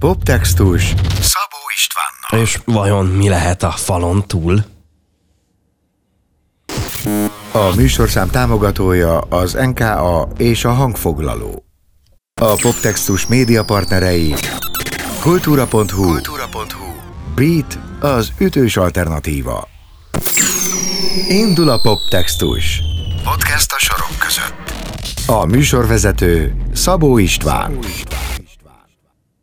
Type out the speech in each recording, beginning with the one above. Poptextus Szabó Istvánnal. És vajon mi lehet a falon túl? A műsorszám támogatója az NKA és a Hangfoglaló. A Poptextus média partnerei Kultúra.hu, Beat, az ütős alternatíva. Indul a Poptextus podcast a sorok között. A műsorvezető Szabó István.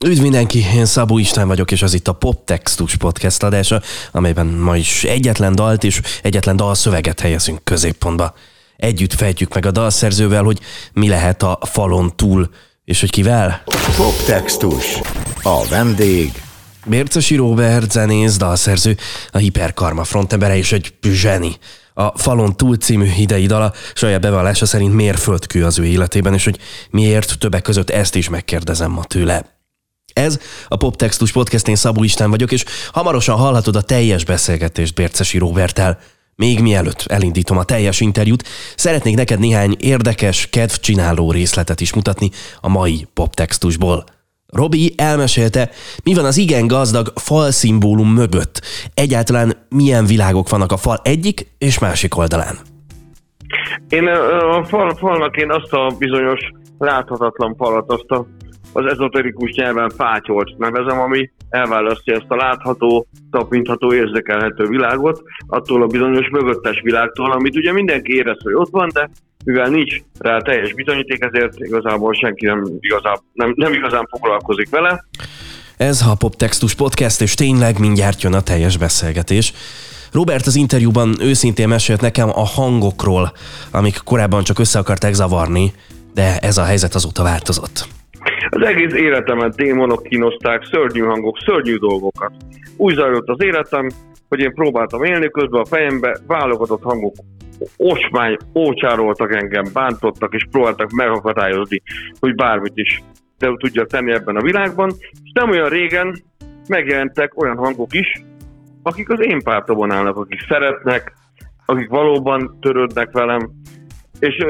Üdv mindenki, én Szabó István vagyok, és az itt a Poptextus podcast adása, amelyben ma is egyetlen dalt és egyetlen dalszöveget helyezünk középpontba. Együtt fejtjük meg a dalszerzővel, hogy mi lehet a falon túl, és hogy kivel? Poptextus. A vendég Mércesi Róbert, zenész, dalszerző, a Hiperkarma frontembere és egy zseni. A Falon túl című idei dala saját bevallása szerint mérföldkő az ő életében, és hogy miért, többek között ezt is megkérdezem ma tőle. Ez a Poptextus Podcast, én Szabó István vagyok, és hamarosan hallhatod a teljes beszélgetést Mércesi Róberttel. Még mielőtt elindítom a teljes interjút, szeretnék neked néhány érdekes, kedvcsináló részletet is mutatni a mai Poptextusból. Robi elmesélte, mi van az igen gazdag fal szimbólum mögött. Egyáltalán milyen világok vannak a fal egyik és másik oldalán. Én a falnak én azt a bizonyos láthatatlan falat, azt az ezoterikus nyelven fátyolt nevezem, ami elválasztja ezt a látható, tapintható, érzékelhető világot attól a bizonyos mögöttes világtól, amit ugye mindenki érez, hogy ott van, de mivel nincs rá teljes bizonyíték, ezért igazából senki nem igazán foglalkozik vele. Ez a Poptextus podcast, és tényleg mindjárt jön a teljes beszélgetés. Robert az interjúban őszintén mesélt nekem a hangokról, amik korábban csak össze akarták zavarni, de ez a helyzet azóta változott. Az egész életemet démonok kínozták, szörnyű hangok, szörnyű dolgokat. Úgy zajlott az életem, hogy én próbáltam élni, közben a fejembe válogatott hangok ócsároltak engem, bántottak és próbáltak megakadályozni, hogy bármit is tudjak tenni ebben a világban. És nem olyan régen megjelentek olyan hangok is, akik az én pártomon állnak, akik szeretnek, akik valóban törődnek velem, és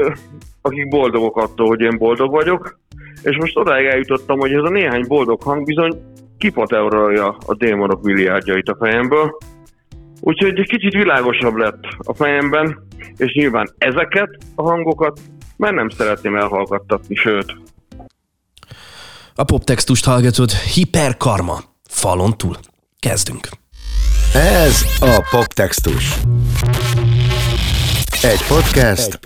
akik boldogok attól, hogy én boldog vagyok. És most odáig eljutottam, hogy ez a néhány boldog hang bizony kipaterolja a démonok milliárdjait a fejemből. Úgyhogy egy kicsit világosabb lett a fejemben, és nyilván ezeket a hangokat már nem szeretném elhallgattatni, sőt. A Poptextust hallgatod, Hiperkarma, falon túl. Kezdünk! Ez a Poptextus. Egy podcast,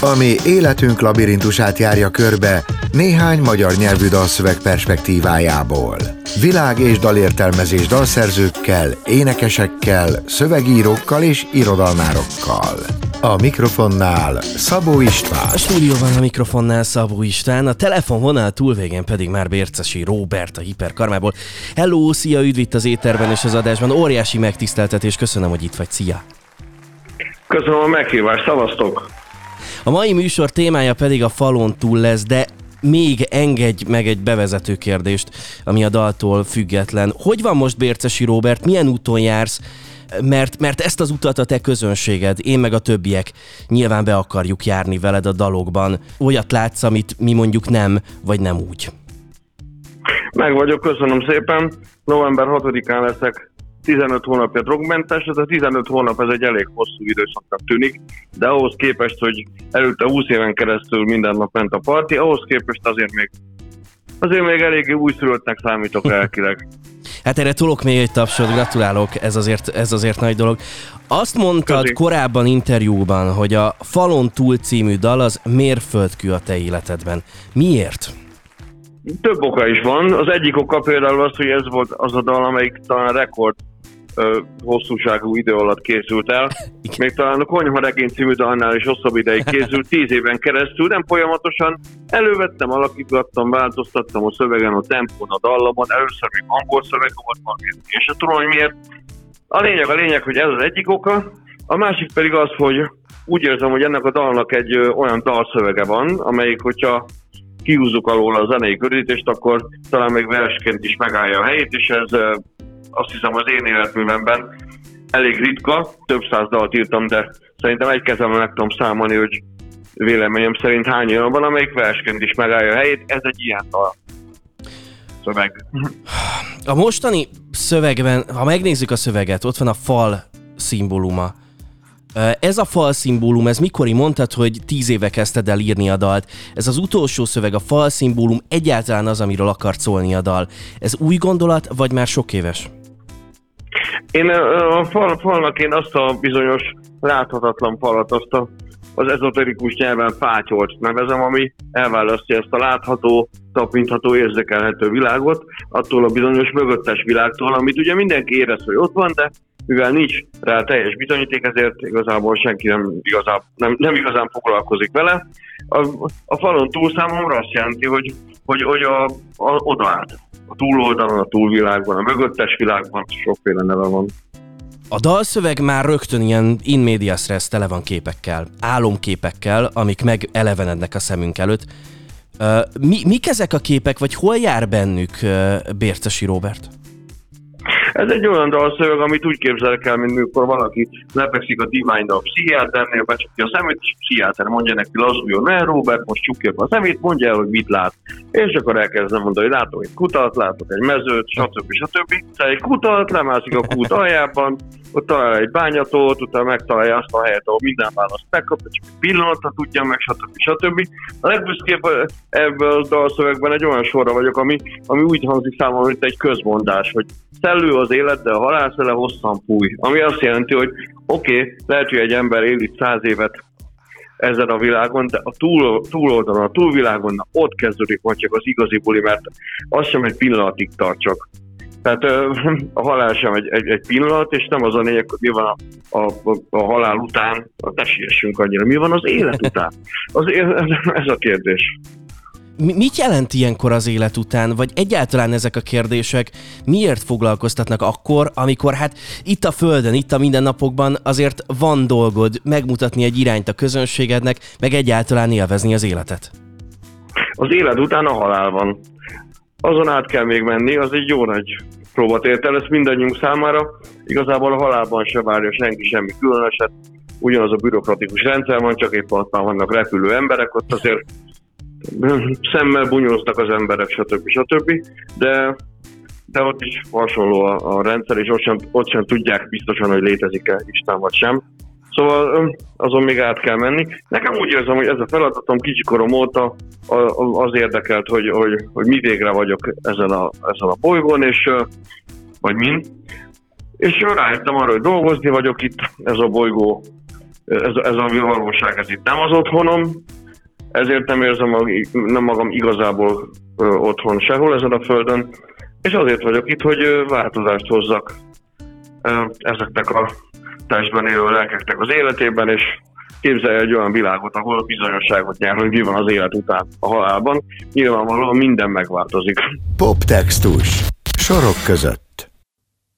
ami életünk labirintusát járja körbe néhány magyar nyelvű dalszöveg perspektívájából. Világ- és dalértelmezés dalszerzőkkel, énekesekkel, szövegírókkal és irodalmárokkal. A mikrofonnál Szabó István. A stúdióban a mikrofonnál Szabó István, a telefonvonal túlvégén pedig már Mércesi Róbert a Hiperkarmából. Hello, szia, üdv itt az éterben és az adásban. Óriási megtiszteltetés, köszönöm, hogy itt vagy, szia! Köszönöm a meghívást, szavaztok! A mai műsor témája pedig a falon túl lesz, de még engedj meg egy bevezető kérdést, ami a daltól független. Hogy van most Mércesi Róbert, milyen úton jársz? Mert ezt az utat a te közönséged, én meg a többiek nyilván be akarjuk járni veled a dalokban. Olyat látsz, amit mi mondjuk nem, vagy nem úgy? Meg vagyok, köszönöm szépen. November 6-án leszek 15 hónapja drogmentes, ez a 15 hónap ez egy elég hosszú időszaknak tűnik, de ahhoz képest, hogy előtte 20 éven keresztül minden nap ment a parti, ahhoz képest azért még eléggé újszülöttnek számítok lelkileg. Hát erre tolok még egy tapsot, gratulálok, ez azért nagy dolog. Azt mondtad korábban interjúban, hogy a Falon túl című dal az mérföldkő a te életedben. Miért? Több oka is van. Az egyik oka például az, hogy ez volt az a dal, amelyik talán rekord hosszúságú idő alatt készült el. Még talán a Konyha regény című dalnál is hosszabb ideig készült, 10 éven keresztül, nem folyamatosan. Elővettem, alakítgattam, változtattam a szövegen, a tempón, a dallamon, először még angol szöveg volt, és nem tudom, hogy miért. A lényeg, hogy ez az egyik oka. A másik pedig az, hogy úgy érzem, hogy ennek a dalnak egy olyan dalszövege van, amelyik, hogyha kihúzzuk alól a zenei körítést, akkor talán még versként is megállja a helyét, és ez azt hiszem az én életművemben elég ritka. Több száz dalt írtam, de szerintem egy kezemben meg tudom számolni, hogy véleményem szerint hány olyan van, amelyik versként is megállja a helyét. Ez egy ilyen dal. szöveg. A mostani szövegben, ha megnézzük a szöveget, ott van a fal szimbóluma. Ez a fal szimbólum, ez mikor mondtad, hogy 10 éve kezdted el írni a dalt? Ez az utolsó szöveg, a fal szimbólum egyáltalán az, amiről akart szólni a dal. Ez új gondolat, vagy már sok éves? Én a falnak én azt a bizonyos láthatatlan falat, azt az ezoterikus nyelven fátyolt nevezem, ami elválasztja ezt a látható, tapintható, érzékelhető világot attól a bizonyos mögöttes világtól, amit ugye mindenki érez, hogy ott van, de mivel nincs rá teljes bizonyíték, ezért igazából senki nem igazán foglalkozik vele. A falon túl számomra azt jelenti, hogy odaállt. A túloldalon, a túlvilágban, a mögöttes világban sokféle neve van. A dalszöveg már rögtön ilyen in medias res tele van képekkel, álomképekkel, amik megelevenednek a szemünk előtt. Mik ezek a képek, vagy hol jár bennük Bércesi Róbert? Ez egy olyan dalszöveg, amit úgy képzelek el, mint amikor valaki lepekszik a diványra a pszichiáternél, becsukja a szemét, és a pszichiáter mondja neki, lazuljon, ne Róbert, most csukja be a szemét, mondja el, hogy mit lát. És akkor elkezdem mondani, hogy látok egy kutat, látok egy mezőt, stb. Tehát egy kutat, lemászik a kút aljában, ott talál egy bányatót, utána megtalálja azt a helyet, ahol minden választ megkapja, csak egy pillanatra tudja meg, stb. A legbüszkébb ebben a dalszövegben egy olyan sorra vagyok, ami úgy hangzik számomra, mint egy közmondás, hogy szellő az élet, de a halál szele hosszan fúj. Ami azt jelenti, hogy oké, lehet, hogy egy ember él itt 100 évet ezen a világon, de a túloldalon, a túlvilágon, na, ott kezdődik majd csak az igazi buli, mert az sem egy pillanatig tart csak. Tehát a halál sem egy pillanat, és nem az a lényeg, hogy mi van a halál után, ne siessünk annyira, mi van az élet után? Ez a kérdés. Mit jelent ilyenkor az élet után, vagy egyáltalán ezek a kérdések miért foglalkoztatnak akkor, amikor hát itt a Földön, itt a mindennapokban azért van dolgod megmutatni egy irányt a közönségednek, meg egyáltalán élvezni az életet? Az élet után a halál van. Azon át kell még menni, az egy jó nagy próbat ért el, ez mindannyiunk számára. Igazából a halálban se várja senki semmi különöset, ugyanaz a bürokratikus rendszer van, csak éppen ott vannak repülő emberek, ott azért szemmel bunyóznak az emberek, stb. De ott is hasonló a rendszer, és ott sem tudják biztosan, hogy létezik-e Isten vagy sem. Szóval azon még át kell menni. Nekem úgy érzem, hogy ez a feladatom kicsikorom óta az érdekelt, hogy mi végre vagyok ezen a bolygón, és vagy min. És rájöttem arra, hogy dolgozni vagyok itt, ez a bolygó, ez a valóság, ez itt nem az otthonom, ezért nem érzem nem magam igazából otthon sehol ezen a földön, és azért vagyok itt, hogy változást hozzak ezeknek a testben élő lelkeknek az életében, és képzelj egy olyan világot, ahol a bizonyosságot nyer, hogy mi van az élet után a halálban. Nyilvánvalóan minden megváltozik. Poptextus. Sorok között.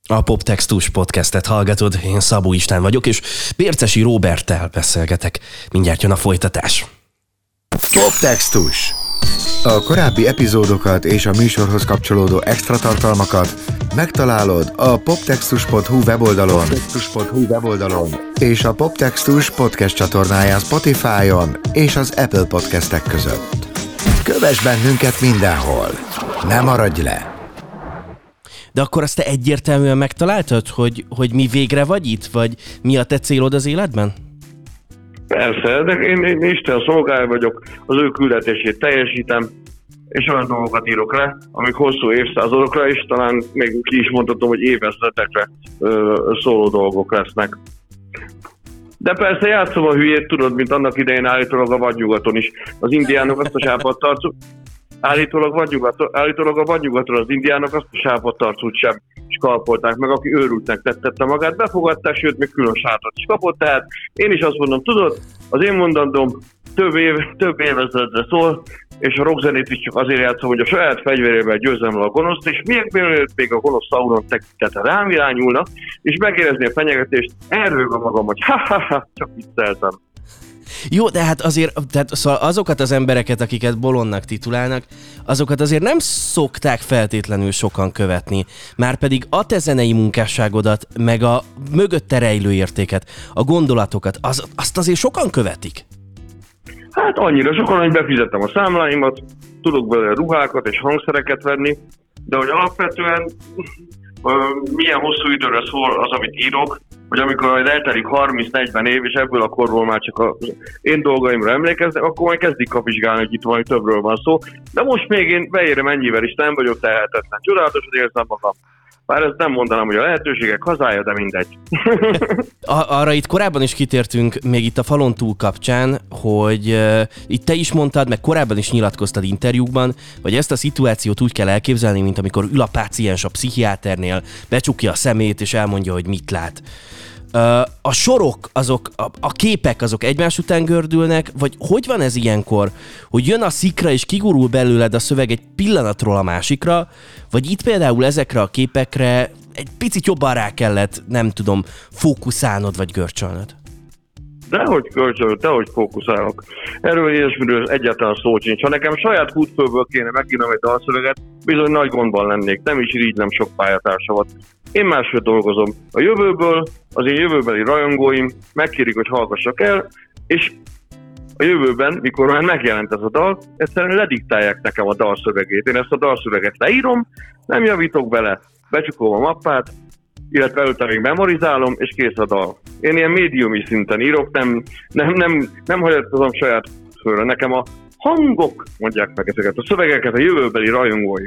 A Poptextus podcastet hallgatod, én Szabó István vagyok, és Bércesi Róberttel beszélgetek. Mindjárt jön a folytatás. Poptextus. A korábbi epizódokat és a műsorhoz kapcsolódó extra tartalmakat megtalálod a poptextus.hu weboldalon, és a Poptextus podcast csatornáján Spotify-on és az Apple podcastek között. Kövess bennünket mindenhol! Ne maradj le! De akkor azt te egyértelműen megtaláltad, hogy mi végre vagy itt? Vagy mi a te célod az életben? Persze, de én Isten szolgája vagyok, az ő küldetését teljesítem, és olyan dolgokat írok le, amik hosszú évszázadokra, és talán még ki is mondhatom, hogy évezredekre szóló dolgok lesznek. De persze játszom a hülyét, tudod, mint annak idején állítólag a vadnyugaton is. Az indiánok azt a sápat tartó... Állítólag a vadnyugatról az indiánok azt a sápat tartót sem skalpolták meg, aki őrültnek tettette magát, befogadták, sőt, még külön sátot is kapott, tehát én is azt mondom, tudod, az én mondandóm több évezredre szól, és a rockzenét is csak azért játszom, hogy a saját fegyverével győzzem le a gonoszt, és még a gonosz Sauron tekintete rám irányulna, és megérezni a fenyegetést, elrögöm magam, hogy ha, csak vicceltem. Jó, de hát azért szóval azokat az embereket, akiket bolondnak titulálnak, azokat azért nem szokták feltétlenül sokan követni. Márpedig a te zenei munkásságodat, meg a mögötte rejlő értéket, a gondolatokat, azt azért sokan követik? Hát annyira sokan, hogy befizettem a számláimat, tudok belőle ruhákat és hangszereket venni, de hogy alapvetően milyen hosszú időre szól az, amit írok, hogy amikor majd eltelik 30-40 év, és ebből a korból már csak az én dolgaimra emlékeznek, akkor majd kezdik kapizsgálni, hogy itt valami többről van szó. De most még én beérem ennyivel is, nem vagyok tehetetlen. Csodálatos, hogy érzem magam. Bár ezt nem mondanám, hogy a lehetőségek hazája, de mindegy. Arra itt korábban is kitértünk, még itt a falon túl kapcsán, hogy itt te is mondtad, meg korábban is nyilatkoztad interjúkban, hogy ezt a szituációt úgy kell elképzelni, mint amikor ül a páciens a pszichiáternél, becsukja a szemét és elmondja, hogy mit lát. A sorok, azok, a képek azok egymás után gördülnek, vagy hogy van ez ilyenkor, hogy jön a szikra és kigurul belőled a szöveg egy pillanatról a másikra, vagy itt például ezekre a képekre egy picit jobban rá kellett, nem tudom, fókuszálnod vagy görcsölnöd? Dehogy görcsölök, dehogy fókuszálok. Erről ilyesmiről egyáltalán szó sincs. Ha nekem saját kútfőből kéne megírnom egy dalszöveget, bizony nagy gondban lennék, nem is irigylem sok pályatársamat. Én másfél dolgozom. A jövőből az én jövőbeli rajongóim megkérik, hogy hallgassak el, és a jövőben, mikor már megjelent ez a dal, egyszerűen lediktálják nekem a dalszövegét. Én ezt a dalszöveget leírom, nem javítok bele, becsukolom a mappát, illetve előtte még memorizálom, és kész a dal. Én ilyen médiumi szinten írok, nem hagyatkozom saját főre. Nekem a hangok mondják meg ezeket a szövegeket, a jövőbeli rajongói.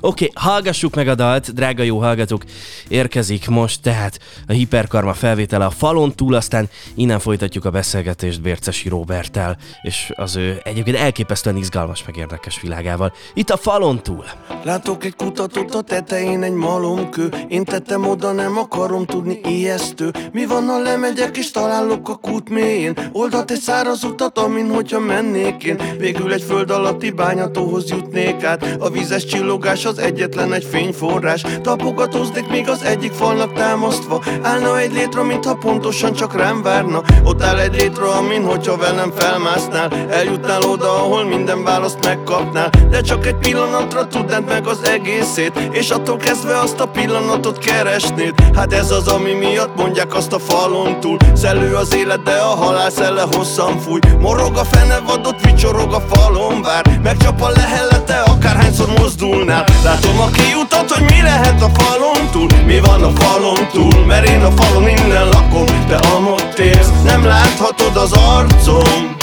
Oké, hallgassuk meg a dalt, drága jó hallgatók. Érkezik most tehát a Hiperkarma felvétele a falon túl, aztán innen folytatjuk a beszélgetést Bércesi Róberttel, és az ő egyébként elképesztően izgalmas meg érdekes világával. Itt a falon túl. Látok egy kutatót a tetején, egy malomkő. Én tettem oda, nem akarom tudni, ijesztő. Mi van, ha lemegyek és találok a kút mélyén? Oldat egy száraz utat, amin hogyha mennék én. Végül egy föld alatti bányatóhoz jutnék át. A vízes csillogás az egyetlen egy fényforrás. Tapogatóznék még az egyik falnak támasztva. Állna egy létra, mintha pontosan csak rám várna. Ott áll egy létra, amin hogyha velem felmásznál. Eljutnál oda, ahol minden választ megkapnál. De csak egy pillanatra tudnád meg az egészét, és attól kezdve azt a pillanatot keresnéd. Hát ez az, ami miatt mondják azt a falon túl. Szellő az élet, de a halál szelle hosszan fúj. Morog a fenevadott, vicsorog a falon, vár, megcsap a lehellete, akárhányszor mozdulnál. Látom a kiutat, hogy mi lehet a falon túl. Mi van a falon túl? Mert én a falon innen lakom, te amott élsz, nem láthatod az arcom.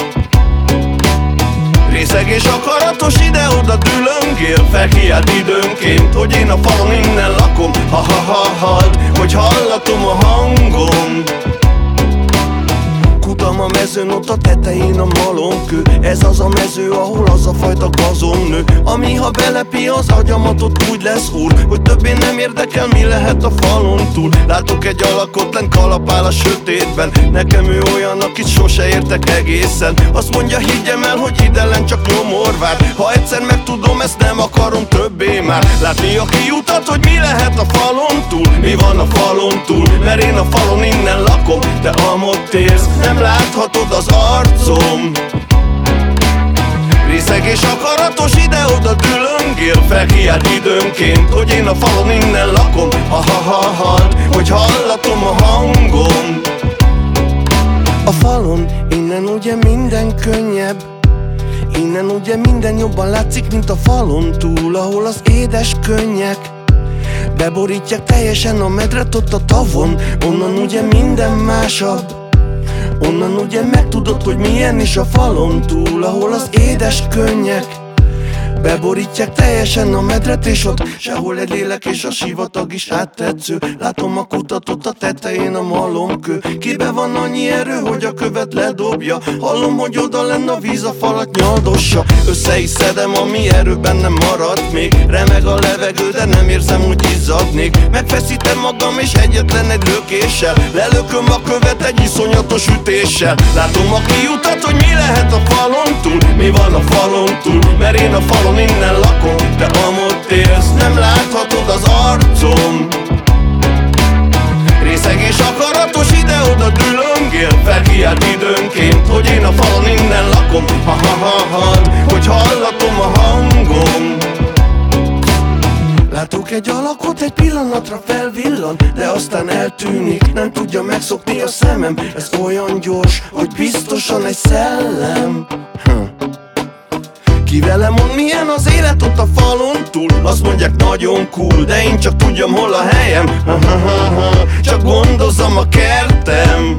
Részeg és akaratos, ide-oda dülöngél, felkiált időnként, hogy én a falon innen lakom. Ha-ha-ha-had, hogy hallatom a hangom. Kutam a mezőn, ott a tetején a malomkő. Ez az a mező, ahol az a fajta gazon nő, ami ha belepi az agyamat, ott úgy lesz úr, hogy többé nem érdekel, mi lehet a falon túl. Látok egy alakot, lent kalapál a sötétben. Nekem ő olyan, akit sose értek egészen. Azt mondja, higgyem el, hogy ide lent csak nyomor vár. Ha egyszer megtudom, ezt nem akarom többé már. Látni a kiutat, hogy mi lehet a falon túl. Mi van a falon túl? Mert én a falon innen lakom, te amott élsz, nem láthatod az arcom. Részeg és akaratos, ide-oda dülöngél, felkiált időnként, hogy én a falon innen lakom. Ha-ha-ha-ha, hogy hallatom a hangom. A falon innen ugye minden könnyebb, innen ugye minden jobban látszik, mint a falon túl, ahol az édes könnyek beborítják teljesen a medret ott a tavon. Onnan ugye minden másabb, onnan ugye megtudod, hogy milyen is a falon túl, ahol az édes könnyek beborítják teljesen a medret, és ott sehol egy lélek és a sivatag is áttetsző. Látom a kutatot a tetején a malomkő. Kibe van annyi erő, hogy a követ ledobja. Hallom, hogy oda lenne a víz, a falat nyaldossa. Össze is szedem, ami erő bennem maradt még. Remeg a levegő, de nem érzem, úgy izzadnék. Megfeszítem magam és egyetlen egy lökéssel lelököm a követ egy iszonyatos ütéssel. Látom a kiutat, hogy mi lehet a falon túl. Mi van a falon túl? Mert én a falon innen lakom, te amott élsz, nem láthatod az arcom. Részeg és akaratos, ide-oda dülöngél, felkiált időnként, hogy én a falon innen lakom. Ha-ha-ha-ha, hogy hallatom a hangom. Látok egy alakot, egy pillanatra felvillan, de aztán eltűnik, nem tudja megszokni a szemem. Ez olyan gyors, hogy biztosan egy szellem. Aki vele mond, milyen az élet ott a falon túl. Azt mondják, nagyon cool, de én csak tudjam, hol a helyem. Csak gondozom a kertem.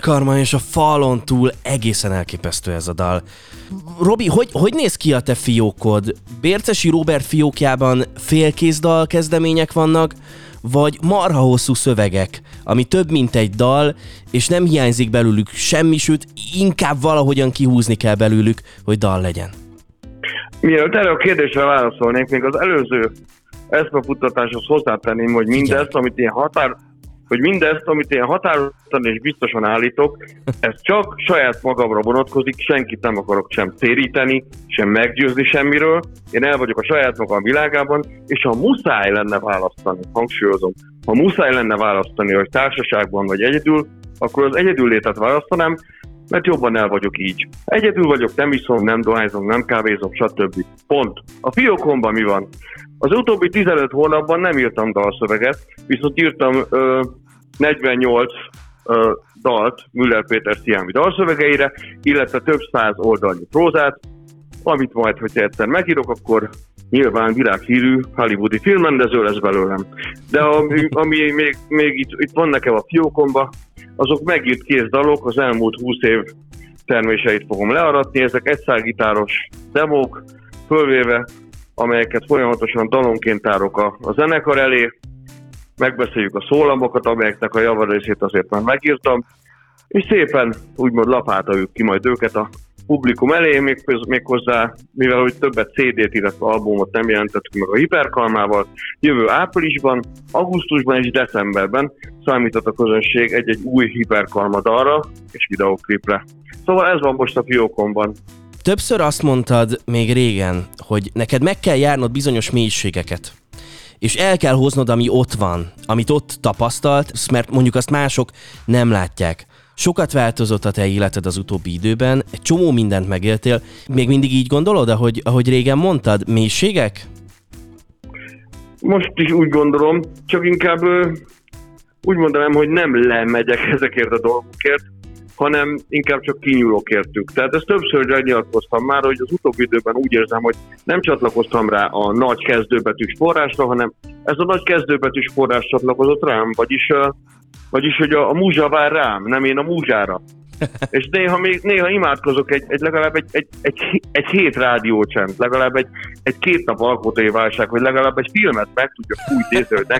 Karma és a falon túl egészen elképesztő ez a dal. Robi, hogy néz ki a te fiókod? Bércesi Róbert fiókjában félkész dal kezdemények vannak, vagy marha hosszú szövegek, ami több mint egy dal, és nem hiányzik belőlük semmi, sőt, inkább valahogyan kihúzni kell belőlük, hogy dal legyen? Mielőtt erre a kérdésre válaszolnék, még az előző eszmefuttatáshoz hozzátenném, hogy mindezt, amit ilyen határozottan és biztosan állítok, ez csak saját magamra vonatkozik, senkit nem akarok sem téríteni, sem meggyőzni semmiről. Én el vagyok a saját magam világában, és ha muszáj lenne választani, hangsúlyozom, ha muszáj lenne választani, hogy társaságban vagy egyedül, akkor az egyedül létet választanám, mert jobban el vagyok így. Egyedül vagyok, nem iszom, nem dohányzom, nem kávézom, stb. Pont. A fiókomban mi van? Az utóbbi 15 hónapban nem írtam dalszöveget, viszont írtam 48 dalt Müller Péter Sziámi dalszövegeire, illetve több száz oldalnyi prózát, amit majd, hogy egyszer megírok, akkor nyilván világhírű hollywoodi filmrendező lesz belőlem. De ami még itt van nekem a fiókomban, azok megírt kész dalok, az elmúlt 20 év terméseit fogom learatni, ezek egyszálgitáros demók fölvéve, amelyeket folyamatosan dalonként tárok a zenekar elé, megbeszéljük a szólamokat, amelyeknek a javarészét azért már megírtam, és szépen úgymond lapátoljuk ki majd őket a publikum elé, méghozzá, mivel hogy többet CD-t, illetve albumot nem jelentettük meg a Hiperkalmával, jövő áprilisban, augusztusban és decemberben számított a közönség egy-egy új Hiperkalma dalra és videóklipre. Szóval ez van most a fiókomban. Többször azt mondtad még régen, hogy neked meg kell járnod bizonyos mélységeket, és el kell hoznod, ami ott van, amit ott tapasztalt, mert mondjuk azt mások nem látják. Sokat változott a te életed az utóbbi időben, egy csomó mindent megéltél. Még mindig így gondolod, ahogy régen mondtad, mélységek? Most is úgy gondolom, csak inkább úgy mondanám, hogy nem lemegyek ezekért a dolgokért, hanem inkább csak kinyúlok értük. Tehát ezt többször nyilatkoztam már, hogy az utóbbi időben úgy érzem, hogy nem csatlakoztam rá a nagy kezdőbetűs forrásra, hanem ez a nagy kezdőbetűs forrás csatlakozott rám, vagyis hogy a múzsa vár rám, nem én a múzsára. És néha imádkozok legalább egy hét rádiócsend, legalább egy két nap alkotói válság, vagy legalább egy filmet meg tudjak úgy nézni, hogy ne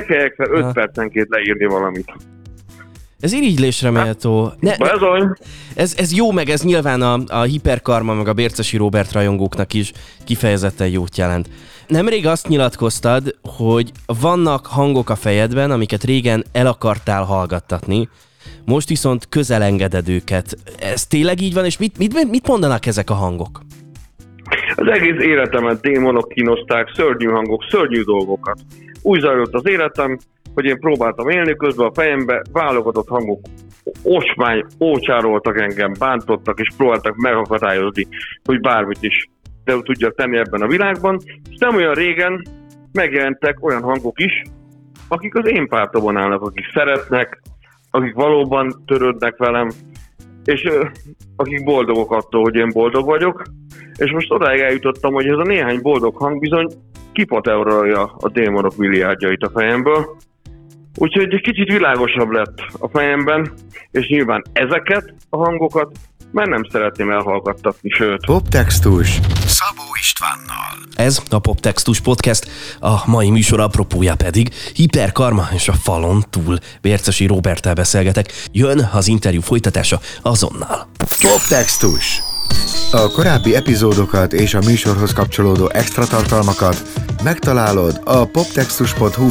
kelljek fel 5 percenként leírni valamit. Ez irigylésre méltó. Ez jó, meg ez nyilván a Hiperkarma, meg a Bércesi Róbert rajongóknak is kifejezetten jót jelent. Nemrég azt nyilatkoztad, hogy vannak hangok a fejedben, amiket régen el akartál hallgattatni, most viszont közel engeded őket. Ez tényleg így van, és mit mondanak ezek a hangok? Az egész életemet démonok kínozták, szörnyű hangok, szörnyű dolgokat. Úgy zajlott az életem, hogy én próbáltam élni, közben a fejembe válogatott hangok ócsároltak engem, bántottak, és próbáltak megakadályozni, hogy bármit is tudjak tenni ebben a világban. És nem olyan régen megjelentek olyan hangok is, akik az én pártomon állnak, akik szeretnek, akik valóban törődnek velem, és akik boldogok attól, hogy én boldog vagyok. És most odáig eljutottam, hogy ez a néhány boldog hang bizony kipateurolja a démonok milliárdjait a fejemből. Úgyhogy egy kicsit világosabb lett a fejemben, és nyilván ezeket a hangokat már nem szeretném elhallgattatni, sőt. Poptextus Szabó Istvánnal. Ez a Poptextus Podcast, a mai műsor apropója pedig Hiperkarma és a falon túl. Bércesi Róberttel beszélgetek. Jön az interjú folytatása azonnal. Poptextus. A korábbi epizódokat és a műsorhoz kapcsolódó extra tartalmakat megtalálod a poptextus.hu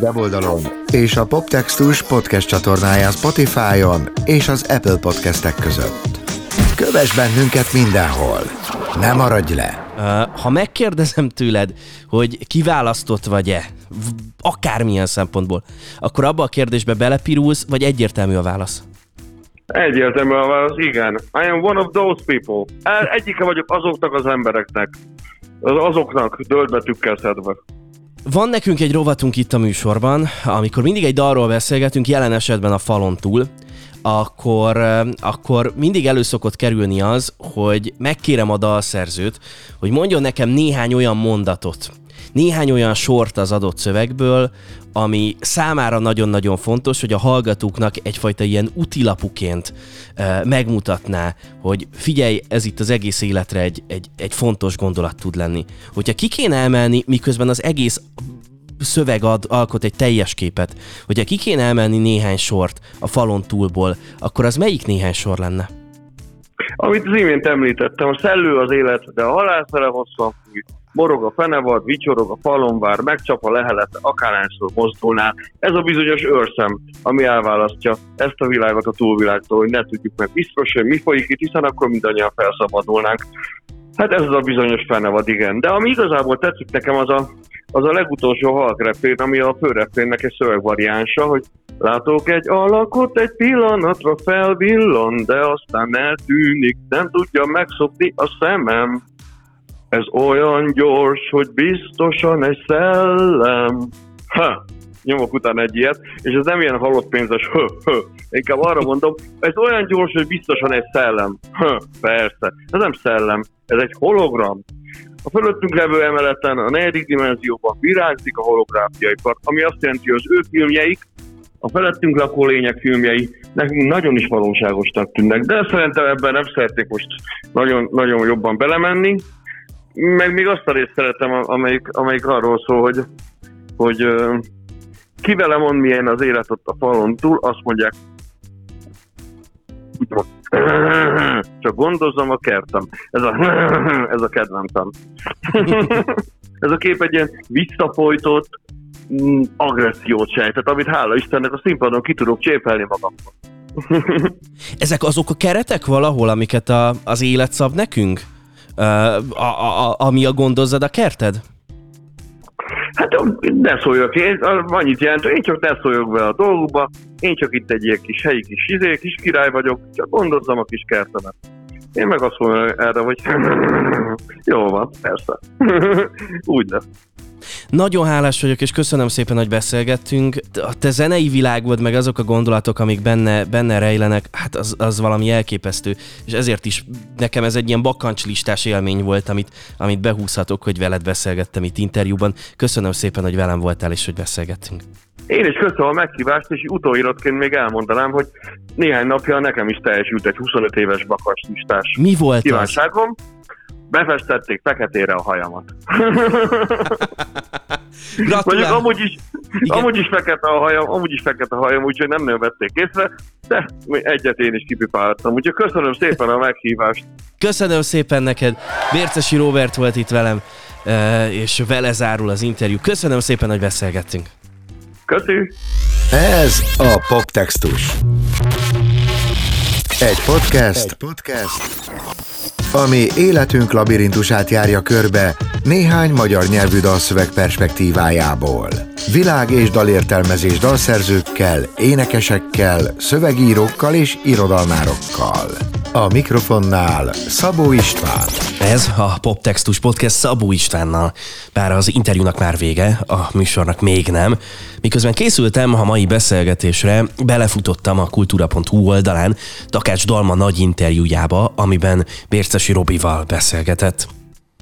weboldalon, és a Poptextus podcast csatornáján Spotify-on és az Apple Podcastek között. Kövess bennünket mindenhol! Ne maradj le! Ha megkérdezem tőled, hogy kiválasztott vagy-e, akármilyen szempontból, akkor abba a kérdésbe belepirulsz, vagy egyértelmű a válasz? Egyértelmű a válasz, igen. I am one of those people. Egyike vagyok azoknak az embereknek. Azoknak döldbetűkkel szedve. Van nekünk egy rovatunk itt a műsorban, amikor mindig egy dalról beszélgetünk, jelen esetben a falon túl, akkor mindig elő szokott kerülni az, hogy megkérem a dalszerzőt, hogy mondjon nekem néhány olyan mondatot, néhány olyan sort az adott szövegből, ami számára nagyon-nagyon fontos, hogy a hallgatóknak egyfajta ilyen útilapuként megmutatná, hogy figyelj, ez itt az egész életre egy fontos gondolat tud lenni. Hogyha ki kéne emelni, miközben az egész szöveg alkot egy teljes képet, hogyha ki kéne emelni néhány sort a falon túlból, akkor az melyik néhány sor lenne? Amit az imént említettem, a szellő az élet, de a halál fele hosszan fúj. Morog a fenevad, vicsorog a falonvár, megcsap a lehelet, akárhányszor mozdulnál. Ez a bizonyos őrszem, ami elválasztja ezt a világot a túlvilágtól, hogy ne tudjuk meg biztos, hogy mi folyik itt, hiszen akkor mindannyian felszabadulnánk. Hát ez az a bizonyos fenevad, igen. De ami igazából tetszik nekem, az a legutolsó halkrepén, ami a főrepénnek egy szövegvariánsa, hogy látok egy alakot, egy pillanatra felvillan, de aztán eltűnik, nem tudja megszokni a szemem. Ez olyan gyors, hogy biztosan egy szellem. Nyomok utána egy ilyet, és ez nem ilyen halott pénzes, inkább arra mondom, ez olyan gyors, hogy biztosan egy szellem. Persze, ez nem szellem, ez egy hologram. A fölöttünk levő emeleten, a negyedik dimenzióban virágzik a holográfiaipar, ami azt jelenti, hogy az ő filmjeik, a felettünk lakó lények filmjei nekünk nagyon is valóságosnak tűnnek, de szerintem ebben nem szeretnék most nagyon jobban belemenni. Meg még azt a részt szeretem, amelyik arról szól, hogy ki vele mond, milyen az élet ott a falon túl, azt mondják, csak gondozom a kertem. Ez a kedvencem. Ez a kép egy ilyen visszafolytott agressziót sejtett, amit hála Istennek a színpadon ki tudok csépelni magamban. Ezek azok a keretek valahol, amiket az élet szab nekünk? Ami a gondozzad a kerted? Hát ne szóljak, én annyit jelent, én csak ne szóljak be a dolgokba, én csak itt egy ilyen kis helyi kis király vagyok, csak gondozzam a kis kertemet. Én meg azt mondom erre, hogy jól van, persze. Úgy lesz. Nagyon hálás vagyok, és köszönöm szépen, hogy beszélgettünk. A te zenei világod, meg azok a gondolatok, amik benne rejlenek, hát az valami elképesztő. És ezért is nekem ez egy ilyen bakancslistás élmény volt, amit behúzhatok, hogy veled beszélgettem itt interjúban. Köszönöm szépen, hogy velem voltál, és hogy beszélgettünk. Én is köszönöm a meghívást, és utóiratként még elmondanám, hogy néhány napja nekem is teljesült egy 25 éves bakancslistás. Mi volt kívánságom? Az? Befestették feketére a hajamat. Mondjuk amúgy is fekete a hajam, úgyhogy nem nagyon vették észre, de egyet én is kipipáltam. Úgyhogy köszönöm szépen a meghívást. Köszönöm szépen neked. Bércesi Róbert volt itt velem, és vele zárul az interjú. Köszönöm szépen, hogy beszélgettünk. Köszi! Ez a Poptextus. Egy podcast, ami életünk labirintusát járja körbe néhány magyar nyelvű dalszöveg perspektívájából. Világ- és dalértelmezés dalszerzőkkel, énekesekkel, szövegírókkal és irodalmárokkal. A mikrofonnál Szabó István. Ez a Poptextus Podcast Szabó Istvánnal. Bár az interjúnak már vége, a műsornak még nem. Miközben készültem a mai beszélgetésre, belefutottam a kultúra.hu oldalán Takács Dalma nagy interjújába, amiben Bércesi Robival beszélgetett.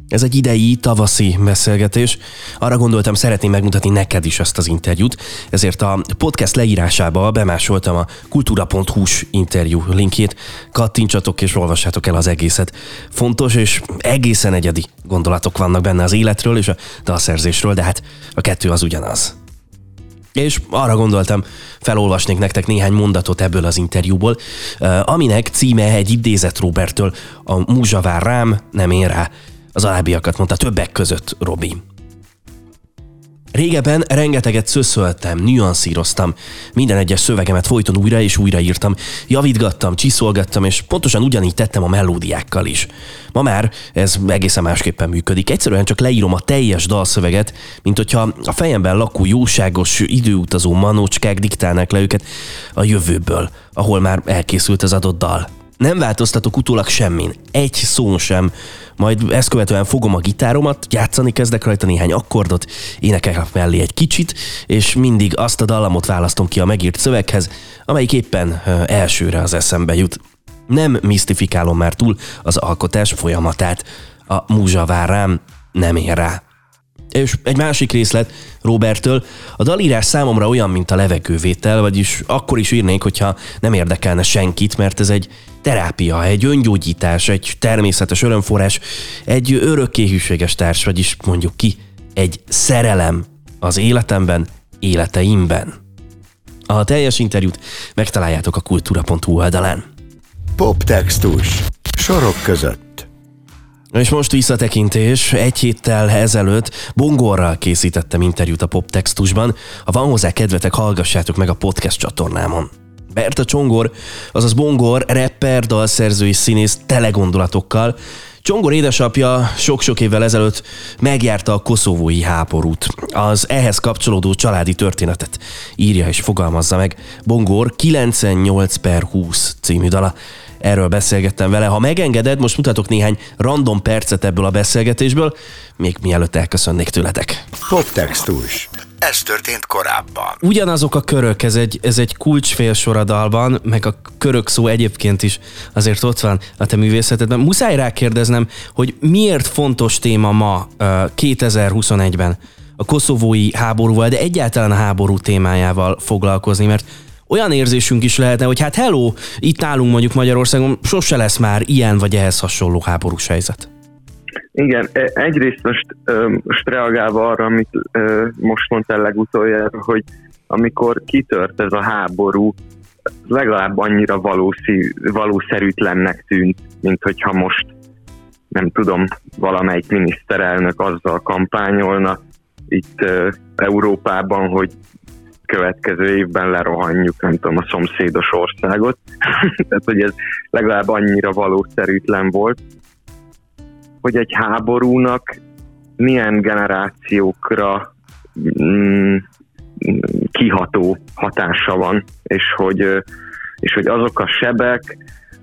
Ez egy idei, tavaszi beszélgetés. Arra gondoltam, szeretném megmutatni neked is ezt az interjút, ezért a podcast leírásába bemásoltam a kultúra.hu-s interjú linkjét. Kattintsatok és olvassátok el az egészet. Fontos és egészen egyedi gondolatok vannak benne az életről és a dalszerzésről, de hát a kettő az ugyanaz. És arra gondoltam, felolvasnék nektek néhány mondatot ebből az interjúból, aminek címe egy idézet Roberttől: a múzsa vár rám, nem én rá. Az alábbiakat mondta többek között Robi. Régebben rengeteget szöszöltem, nüanszíroztam. Minden egyes szövegemet folyton újra és újra írtam. Javítgattam, csiszolgattam, és pontosan ugyanígy tettem a melódiákkal is. Ma már ez egészen másképpen működik. Egyszerűen csak leírom a teljes dalszöveget, mint hogyha a fejemben lakó jóságos, időutazó manócskák diktálnák le őket a jövőből, ahol már elkészült az adott dal. Nem változtatok utólag semmin, egy szón sem, majd ezt követően fogom a gitáromat, játszani kezdek rajta néhány akkordot, énekelek mellé egy kicsit, és mindig azt a dallamot választom ki a megírt szöveghez, amelyik éppen elsőre az eszembe jut. Nem misztifikálom már túl az alkotás folyamatát. A múzsa vár rám, nem ér rá. És egy másik részlet Roberttől: a dalírás számomra olyan, mint a levegővétel, vagyis akkor is írnék, hogyha nem érdekelne senkit, mert ez egy terápia, egy öngyógyítás, egy természetes örömforrás, egy örökké hűséges társ, vagyis mondjuk ki, egy szerelem az életemben, életeimben. A teljes interjút megtaláljátok a kultúra.hu oldalán. Poptextus. Sorok között. És most visszatekintés. Egy héttel ezelőtt Bongorral készítettem interjút a Poptextusban. Ha van hozzá kedvetek, hallgassátok meg a podcast csatornámon. Berta Csongor, azaz Bongor, rapper, dalszerző és színész telegondolatokkal. Csongor édesapja sok-sok évvel ezelőtt megjárta a koszovói háborút. Az ehhez kapcsolódó családi történetet írja és fogalmazza meg Bongor 98/20 című dala. Erről beszélgettem vele. Ha megengeded, most mutatok néhány random percet ebből a beszélgetésből, még mielőtt elköszönnék tőletek. Poptextus. Ez történt korábban. Ugyanazok a körök, ez egy kulcsfélsor a dalban, meg a körök szó egyébként is azért ott van a te művészetedben. Muszáj rákérdeznem, hogy miért fontos téma ma 2021-ben a koszovói háborúval, de egyáltalán a háború témájával foglalkozni, mert olyan érzésünk is lehetne, hogy hát hello, itt állunk mondjuk Magyarországon, sose lesz már ilyen vagy ehhez hasonló háborús helyzet. Igen, egyrészt most reagálva arra, amit most mondtál legutoljára, hogy amikor kitört ez a háború, legalább annyira valószerűtlennek tűnt, mint hogyha most, nem tudom, valamelyik miniszterelnök azzal kampányolna itt Európában, hogy következő évben lerohanjuk, nem tudom, a szomszédos országot. Tehát, hogy ez legalább annyira valószerűtlen volt, hogy egy háborúnak milyen generációkra kiható hatása van, és hogy azok a sebek,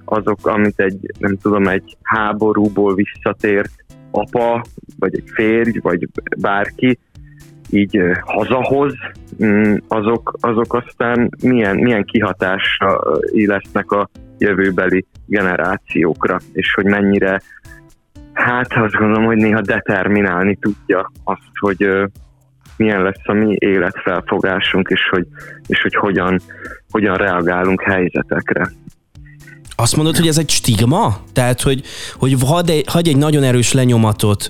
azok, amit egy, nem tudom, egy háborúból visszatért apa, vagy egy férj, vagy bárki így hazahoz, azok aztán milyen kihatása lesznek a jövőbeli generációkra, és hogy mennyire, hát azt gondolom, hogy néha determinálni tudja azt, hogy milyen lesz a mi életfelfogásunk, és hogy hogyan reagálunk helyzetekre. Azt mondod, hogy ez egy stigma? Tehát, hogy hagy egy nagyon erős lenyomatot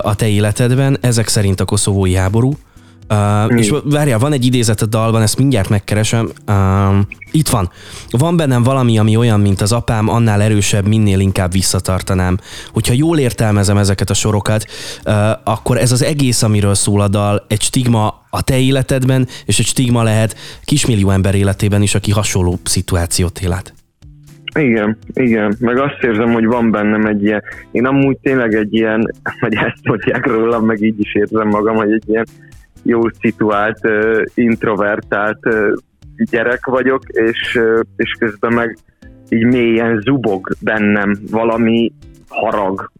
a te életedben, ezek szerint a koszovói háború. És várjál, van egy idézet a dalban, ezt mindjárt megkeresem. Itt van. Van bennem valami, ami olyan, mint az apám, annál erősebb, minél inkább visszatartanám. Hogyha jól értelmezem ezeket a sorokat, akkor ez az egész, amiről szól a dal, egy stigma a te életedben, és egy stigma lehet kismillió ember életében is, aki hasonló szituációt él át. Igen. Meg azt érzem, hogy van bennem egy ilyen, én amúgy tényleg egy ilyen, vagy ezt mondják rólam, meg így is érzem magam, hogy egy ilyen jól szituált, introvertált gyerek vagyok, és közben meg így mélyen zubog bennem valami harag,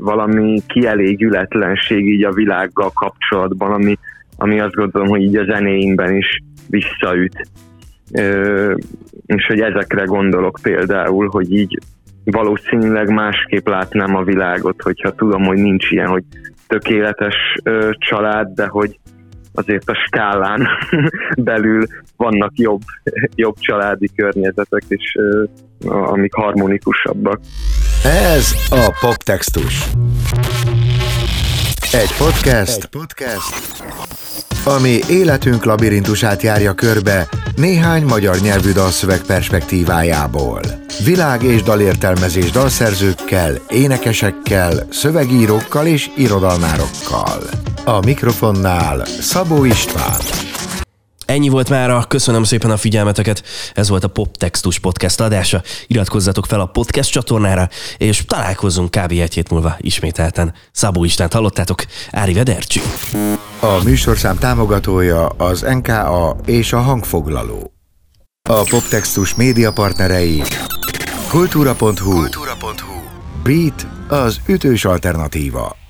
valami kielégületlenség így a világgal kapcsolatban, ami azt gondolom, hogy így a zenéimben is visszaüt. És hogy ezekre gondolok például, hogy így valószínűleg másképp látnám a világot, hogyha tudom, hogy nincs ilyen, hogy tökéletes család, de hogy azért a skálán belül vannak jobb családi környezetek is, amik harmonikusabbak. Ez a Poptextus. Egy podcast, ami életünk labirintusát járja körbe néhány magyar nyelvű dalszöveg perspektívájából. Világ- és dalértelmezés dalszerzőkkel, énekesekkel, szövegírókkal és irodalmárokkal. A mikrofonnál Szabó István. Ennyi volt mára, köszönöm szépen a figyelmeteket, ez volt a Poptextus podcast adása, iratkozzatok fel a podcast csatornára, és találkozunk kb. Egy hét múlva ismételten. Szabó Istvánt hallottátok, arrivederci! A műsorszám támogatója az NKA és a Hangfoglaló. A Poptextus média partnerei Kultúra.hu, Brit, az ütős alternatíva.